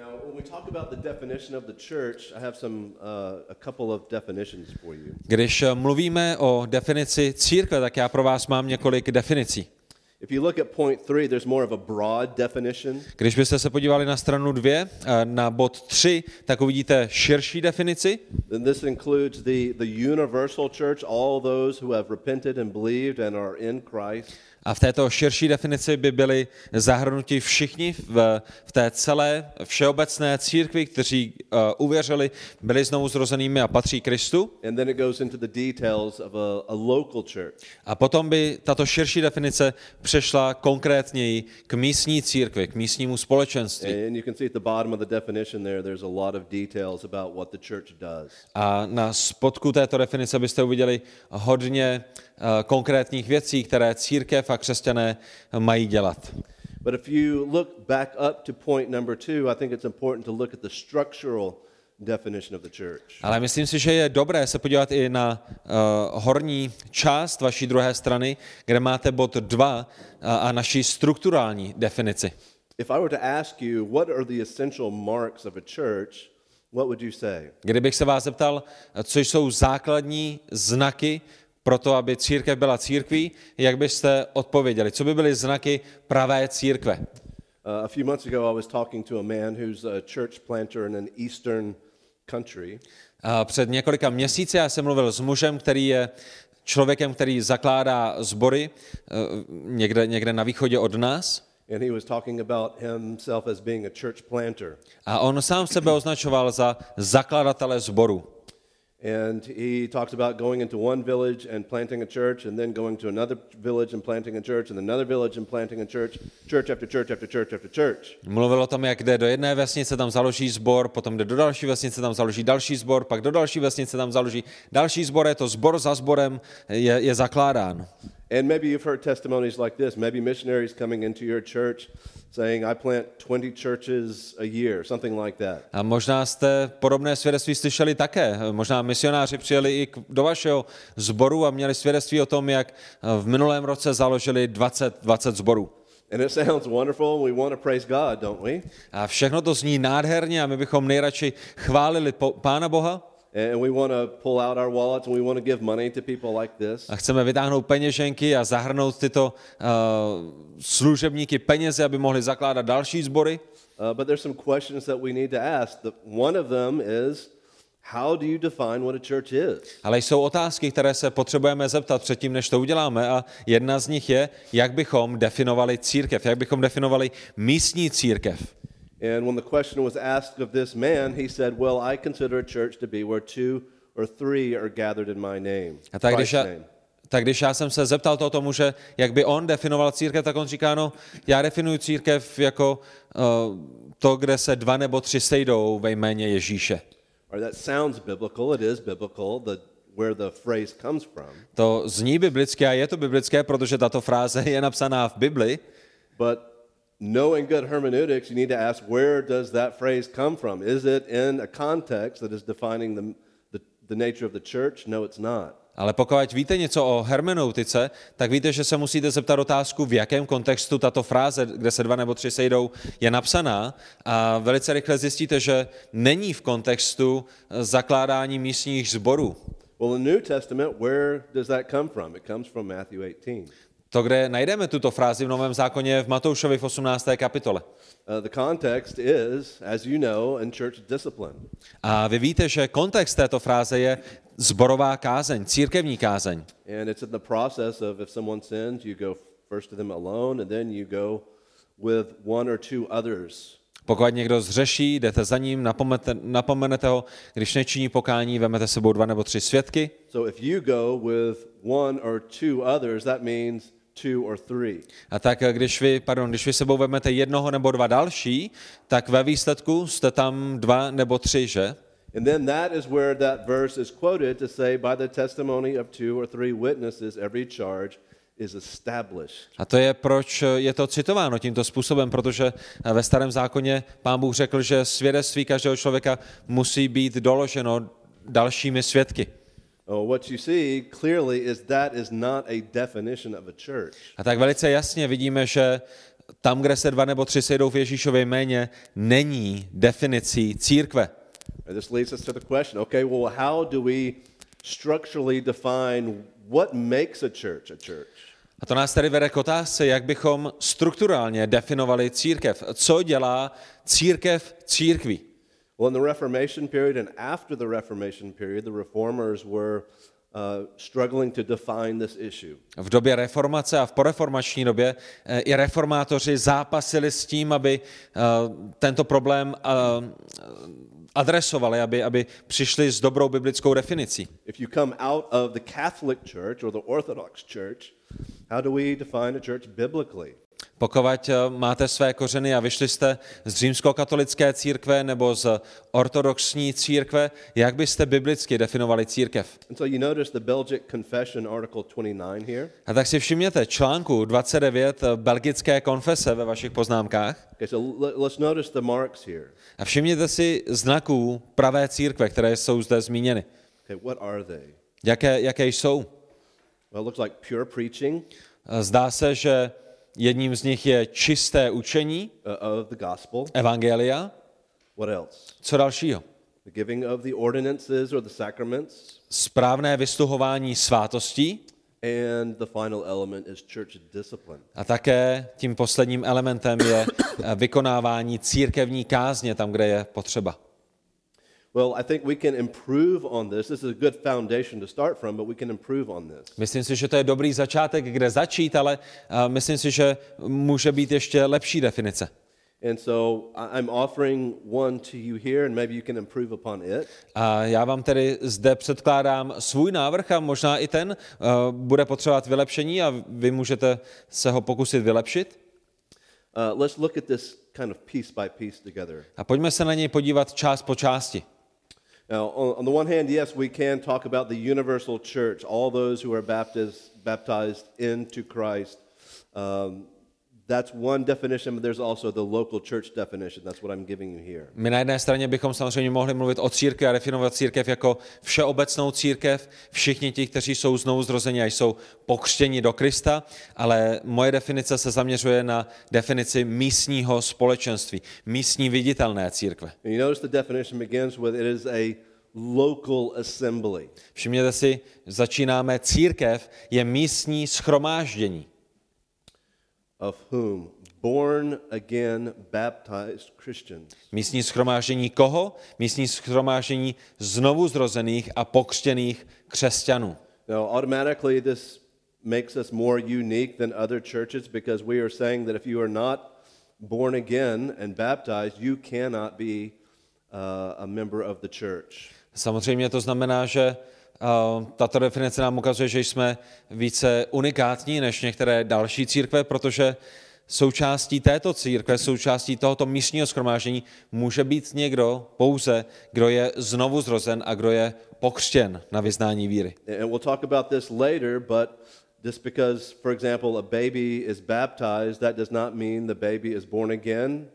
Now, when we talk about the definition of the church, I have a couple of definitions for you. Když mluvíme o definici církve, tak já pro vás mám několik definicí. If you look at point 3, there's more of a broad definition. Když byste se podívali na stranu 2, na bod 3, tak uvidíte širší definici. And this includes the universal church, all those who have repented and believed and are in Christ. A v této širší definici by byli zahrnuti všichni v té celé všeobecné církvi, kteří uvěřili, byli znovu zrozenými a patří Kristu. A potom by tato širší definice přešla konkrétněji k místní církvi, k místnímu společenství. A na spodku této definice byste uviděli hodně konkrétních věcí, které církev a křesťané mají dělat. But if you look back up to point number 2, I think it's important to look at the structural definition of the church. Ale myslím si, že je dobré se podívat i na horní část vaší druhé strany, kde máte bod 2 a naší strukturální definici. If I were to ask you what are the essential marks of a church, what would you say? Kdybych se vás zeptal, co jsou základní znaky proto, aby církev byla církví, jak byste odpověděli? Co by byly znaky pravé církve? A few months ago I was talking to a man who's a church planter in an eastern country. A před několika měsíci já jsem mluvil s mužem, který je člověkem, který zakládá sbory někde na východě od nás. And he was talking about himself as being a church planter. A on sám sebe označoval za zakladatele sboru. And he talks about going into one village and planting a church, and then going to another village and planting a church, and another village and planting a church, church after church after church after church. Mluvil o tom, jak jde do jedné vesnice, tam založí sbor, potom jde do další vesnice, tam založí další sbor, pak do další vesnice, tam založí další sbor, je to sbor za sborem, je zakládán. And maybe you've heard testimonies like this, maybe missionaries coming into your church saying I plant 20 churches a year, something like that. A možná jste podobné svědectví slyšeli také. Možná misionáři přijeli i do vašeho sboru a měli svědectví o tom, jak v minulém roce založili 20 sborů. And it sounds wonderful. We want to praise God, don't we? A všechno to zní nádherně a my bychom nejradši chválili Pána Boha. And we want to pull out our wallets and we want to give money to people like this. A chceme vytáhnout peněženky a zahrnout tyto služebníky penězi, aby mohli zakládat další sbory. But there's some questions that we need to ask. One of them is how do you define what a church is? Ale jsou otázky, které se potřebujeme zeptat předtím, než to uděláme, a jedna z nich je, jak bychom definovali církev, jak bychom definovali místní církev. And when the question was asked of this man, he said, well, I consider a church to be where 2 or 3 are gathered in my name. A tak když já jsem se zeptal tohoto muže, jak by on definoval církev, tak on říká, no, já definuji církev jako to, kde se 2 nebo 3 sejdou ve jméně Ježíše. Or that sounds biblical, it is biblical, where the phrase comes from. To zní biblicky a je to biblické, protože tato fráze je napsaná v Bibli. But knowing good hermeneutics, you need to ask, where does that phrase come from? Is it in a context that is defining the nature of the church? No, it's not. Ale pokud víte něco o hermeneutice, tak víte, že se musíte zeptat otázku, v jakém kontextu tato fráze, kde se 2 nebo 3 sejdou, je napsaná, a velice rychle zjistíte, že není v kontextu zakládání místních sborů. Well, in the New Testament, where does that come from? It comes from Matthew 18. To, kde najdeme tuto frázi v Novém zákoně v Matoušovi v 18. kapitole. The context is, as you know, in church discipline. A vy víte, že kontext této fráze je zborová kázeň, církevní kázeň. And it's in the process of if someone sins, you go first to them alone and then you go with 1 or 2 others. Pokud někdo zřeší, jdete za ním, napomenete ho, když nečiní pokání, vemete s sebou 2 nebo 3 svědky. So if you go with 1 or 2 others, that means 2 or 3. A tak když vy sebou vezmete 1 nebo 2 další, tak ve výsledku jste tam 2 nebo 3, že? And then that is where that verse is quoted to say by the testimony of 2 or 3 witnesses every charge is established. A to je, proč je to citováno tímto způsobem, protože ve Starém zákoně Pán Bůh řekl, že svědectví každého člověka musí být doloženo dalšími svědky. What you see clearly is that is not a definition of a church. A tak velice jasně vidíme, že tam, kde se dva nebo tři sejdou v Ježíšově jméně, není definicí církve. This leads us to the question, okay, well, how do we structurally define what makes a church a church? A to nás tady vede k otázce, jak bychom strukturálně definovali církev. Co dělá církev církví? Well, in the Reformation period and after the Reformation period, the reformers were struggling to define this issue. V době reformace a v poreformační době i reformátoři zápasili s tím, aby tento problém adresovali, aby přišli s dobrou biblickou definicí. If you come out of the Catholic Church or the Orthodox Church, how do we define a church biblically? Pokud máte své kořeny a vyšli jste z římskokatolické církve nebo z ortodoxní církve, jak byste biblicky definovali církev? A tak si všimněte článku 29 Belgické konfese ve vašich poznámkách. A všimněte si znaků pravé církve, které jsou zde zmíněny. Jaké jsou? Zdá se, že jedním z nich je čisté učení evangelia. Co dalšího? Správné vystuhování svátostí. A také tím posledním elementem je vykonávání církevní kázně tam, kde je potřeba. Myslím si, že to je dobrý začátek, kde začít, ale myslím si, že může být ještě lepší definice. A já vám tedy zde předkládám svůj návrh a možná i ten bude potřebovat vylepšení a vy můžete se ho pokusit vylepšit. Let's look at this kind of piece by piece together. A pojďme se na něj podívat část po části. Now, on the one hand, yes, we can talk about the universal church, all those who are baptized into Christ. That's one definition, but there's also the local church definition. That's what I'm giving you here. My na jedné straně bychom samozřejmě mohli mluvit o církvi a definovat církev jako všeobecnou církev, všichni ti, kteří jsou znovu zrozeni a jsou pokřtěni do Krista, ale moje definice se zaměřuje na definici místního společenství, místní viditelné církve. And you notice the definition begins with it is a local assembly. Všimněte si, začínáme církev je místní shromáždění. Of whom born again baptized Christians. Místní shromáždění koho? Místní shromáždění znovu zrozených a pokřtěných křesťanů. Now automatically this makes us more unique than other churches because we are saying that if you are not born again and baptized, you cannot be a member of the church. Samozřejmě to znamená, že tato definice nám ukazuje, že jsme více unikátní než některé další církve, protože součástí této církve, součástí tohoto místního shromáždění může být někdo pouze, kdo je znovu zrozen a kdo je pokřtěn na vyznání víry. Just because, for example, a baby is baptized, that does not mean the baby is born again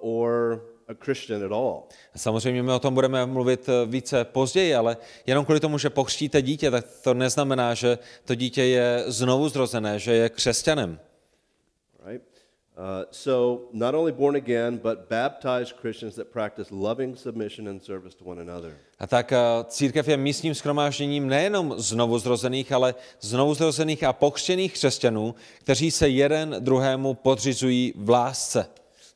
or a Christian at all. Samozřejmě my o tom budeme mluvit více později, ale jenom kvůli tomu, že pokřtíte dítě, tak to neznamená, že to dítě je znovu zrozené, že je křesťanem. Right. So not only born again, but baptized Christians that practice loving submission and service to one another. A tak církev je místním shromážděním nejenom znovu zrozených, ale znovu zrozených a pokřtěných křesťanů, kteří se jeden druhému podřizují v lásce.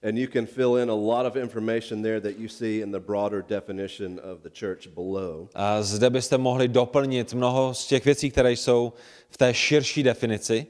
And you can fill in a lot of information there that you see in the broader definition of the church below. A zde byste mohli doplnit mnoho z těch věcí, které jsou v té širší definici.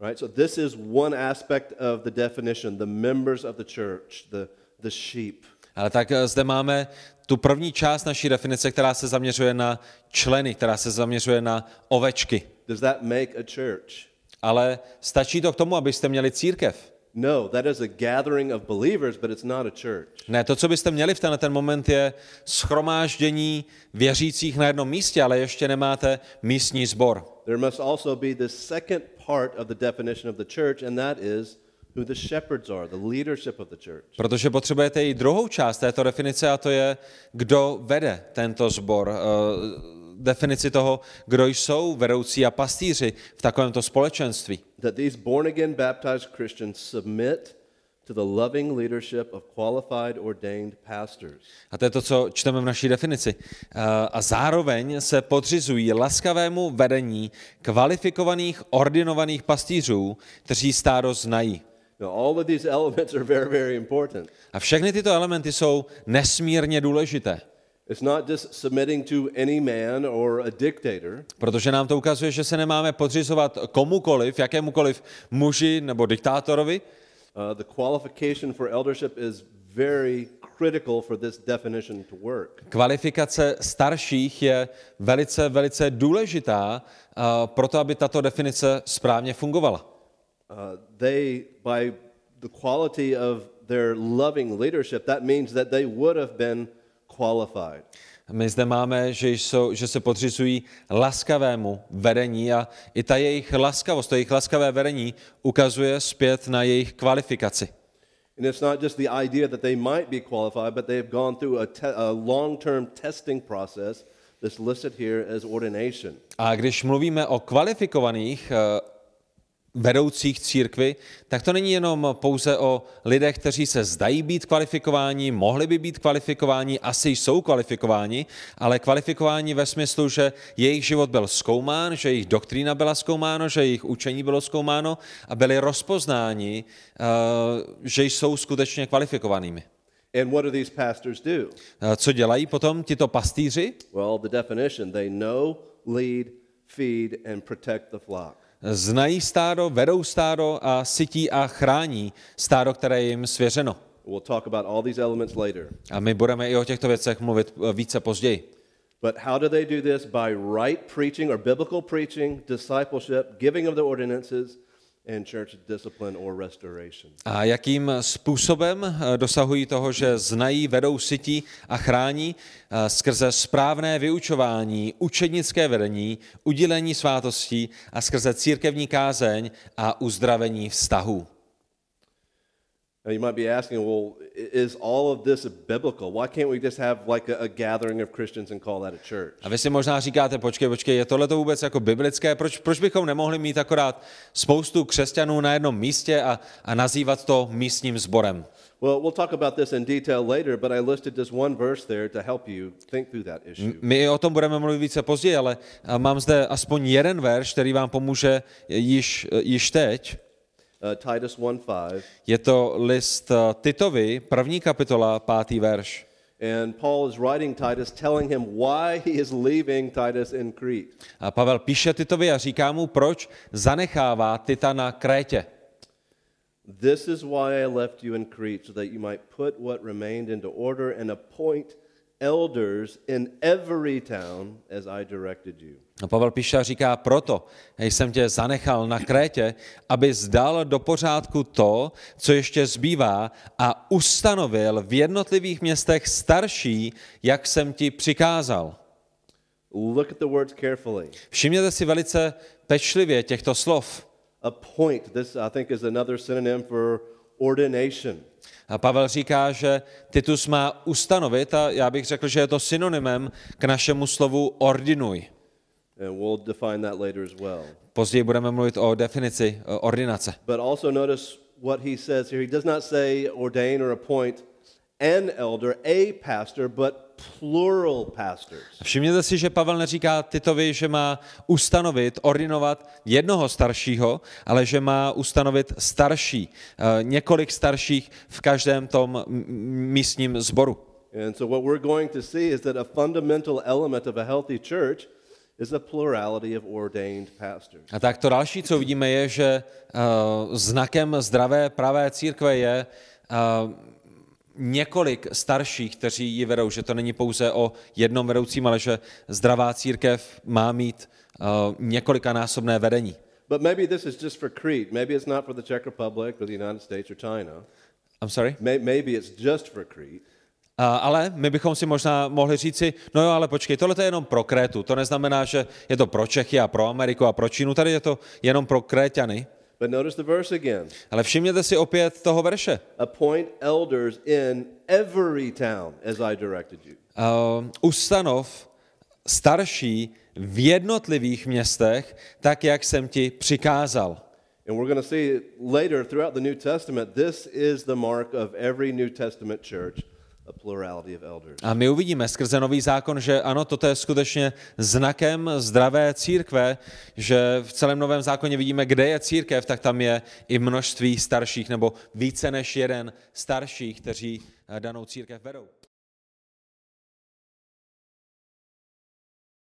Right, so this is one aspect of the definition, the members of the church, the sheep. Ale tak zde máme tu první část naší definice, která se zaměřuje na členy, která se zaměřuje na ovečky. Does that make a church? Ale stačí to k tomu, abyste měli církev? No, that is a gathering of believers, but it's not a church. Ne, to, co byste měli v tenhle ten moment, je shromáždění věřících na jednom místě, ale ještě nemáte místní sbor. There must also be the second part of the definition of the church, and that is who the shepherds are, the leadership of the church. Protože potřebujete i druhou část této definice, a to je, kdo vede tento sbor, definici toho, kdo jsou veroucí a pastýři v takovémto společenství. That these born again baptized Christians submit to the loving leadership of qualified ordained pastors. A to je to, co čteme v naší definici. A zároveň se podřizují laskavému vedení kvalifikovaných ordinovaných pastýřů, kteří stádo znají. Now, all of these elements are very, very important. A všechny tyto elementy jsou nesmírně důležité. It's not just submitting to any man or a dictator. Protože nám to ukazuje, že se nemáme podřizovat komukoliv, jakémukoliv muži nebo diktátorovi. The qualification for eldership is very critical for this definition to work. Kvalifikace starších je velice, velice důležitá pro to, aby tato definice správně fungovala. They, by the quality of their loving leadership, that means that they would have been qualified. My zde máme, že se podřizují laskavému vedení a i ta jejich laskavost, to jejich laskavé vedení ukazuje zpět na jejich kvalifikaci. And it's not just the idea that they might be qualified, but they've gone through a long-term testing process that's listed here as ordination. A když mluvíme o kvalifikovaných vedoucích církvi, tak to není jenom pouze o lidech, kteří se zdají být kvalifikováni, mohli by být kvalifikováni, asi jsou kvalifikováni, ale kvalifikováni ve smyslu, že jejich život byl zkoumán, že jejich doktrína byla zkoumána, že jejich učení bylo zkoumáno a byli rozpoznáni, že jsou skutečně kvalifikovanými. And what do these pastors do? Co dělají potom tito pastýři? Well, the definition, they know, lead, feed and protect the flock. Znají stádo, vedou stádo a sytí a chrání stádo, které je jim svěřeno. A my budeme i o těchto věcech mluvit více později. But how do they do this? By right preaching or biblical preaching, discipleship, giving of the ordinances and church discipline or restoration. A jakým způsobem dosahují toho, že znají, vedou, sytí a chrání? Skrze správné vyučování, učednické vedení, udělení svátostí a skrze církevní kázeň a uzdravení vztahů. Now you might be asking, well, is all of this biblical? Why can't we just have like a gathering of Christians and call that a church? A vy si možná říkáte, počkej, je tohle to vůbec jako biblické? Proč bychom nemohli mít akorát spoustu křesťanů na jednom místě a nazývat to místním sborem? Well, we'll talk about this in detail later, but I listed just one verse there to help you think through that issue. My o tom budeme mluvit více později, ale mám zde aspoň jeden verš, který vám pomůže již teď. Titus 1:5. Je to list Titovi, 1. kapitola, 5. verš. And Paul is writing Titus, telling him why he is leaving Titus in Crete. A Pavel píše Titovi a říká mu, proč zanechává Tita na Krétě. This is why I left you in Crete, so that you might put what remained into order and appoint elders in every town as I directed you. A Pavel píše a říká, proto jsem tě zanechal na Krétě, aby zdal do pořádku to, co ještě zbývá a ustanovil v jednotlivých městech starší, jak jsem ti přikázal. Všimněte si velice pečlivě těchto slov. Appoint, this I think is another synonym for ordination. A Pavel říká, že Titus má ustanovit a já bych řekl, že je to synonymem k našemu slovu ordinuj. And we'll define that later as well. Později budeme mluvit o definici ordinace. But also notice what he says here. He does not say ordain or appoint an elder, a pastor, but plural pastors. Všimněte si, že Pavel neříká Titovi, že má ustanovit, ordinovat jednoho staršího, ale že má ustanovit starší, několik starších v každém tom místním sboru. And so what we're going to see is that a fundamental element of a healthy church is a plurality of ordained pastors. A tak to další, co vidíme, je, že znakem zdravé pravé církve je několik starších, kteří ji vedou, že to není pouze o jednom vedoucím, ale že zdravá církev má mít několikanásobné vedení. But maybe this is just for Crete. Maybe it's not for the Czech Republic or the United States or China. I'm sorry? Maybe it's just for Crete. Ale my bychom si možná mohli říci, no jo, ale počkej, tohle je jenom pro Krétu. To neznamená, že je to pro Čechy a pro Ameriku a pro Čínu. Tady je to jenom pro Kréťany. But notice the verse again. Ale všimněte si opět toho verše. Appoint elders in every town as I directed you. Ustanov starší v jednotlivých městech, tak jak jsem ti přikázal. And we're going to see later throughout the New Testament, this is the mark of every New Testament church, a plurality of elders. A my uvidíme skrze Nový zákon, že ano, toto je skutečně znakem zdravé církve, že v celém Novém zákoně vidíme, kde je církev, tak tam je i množství starších, nebo více než jeden starších, kteří danou církev vedou.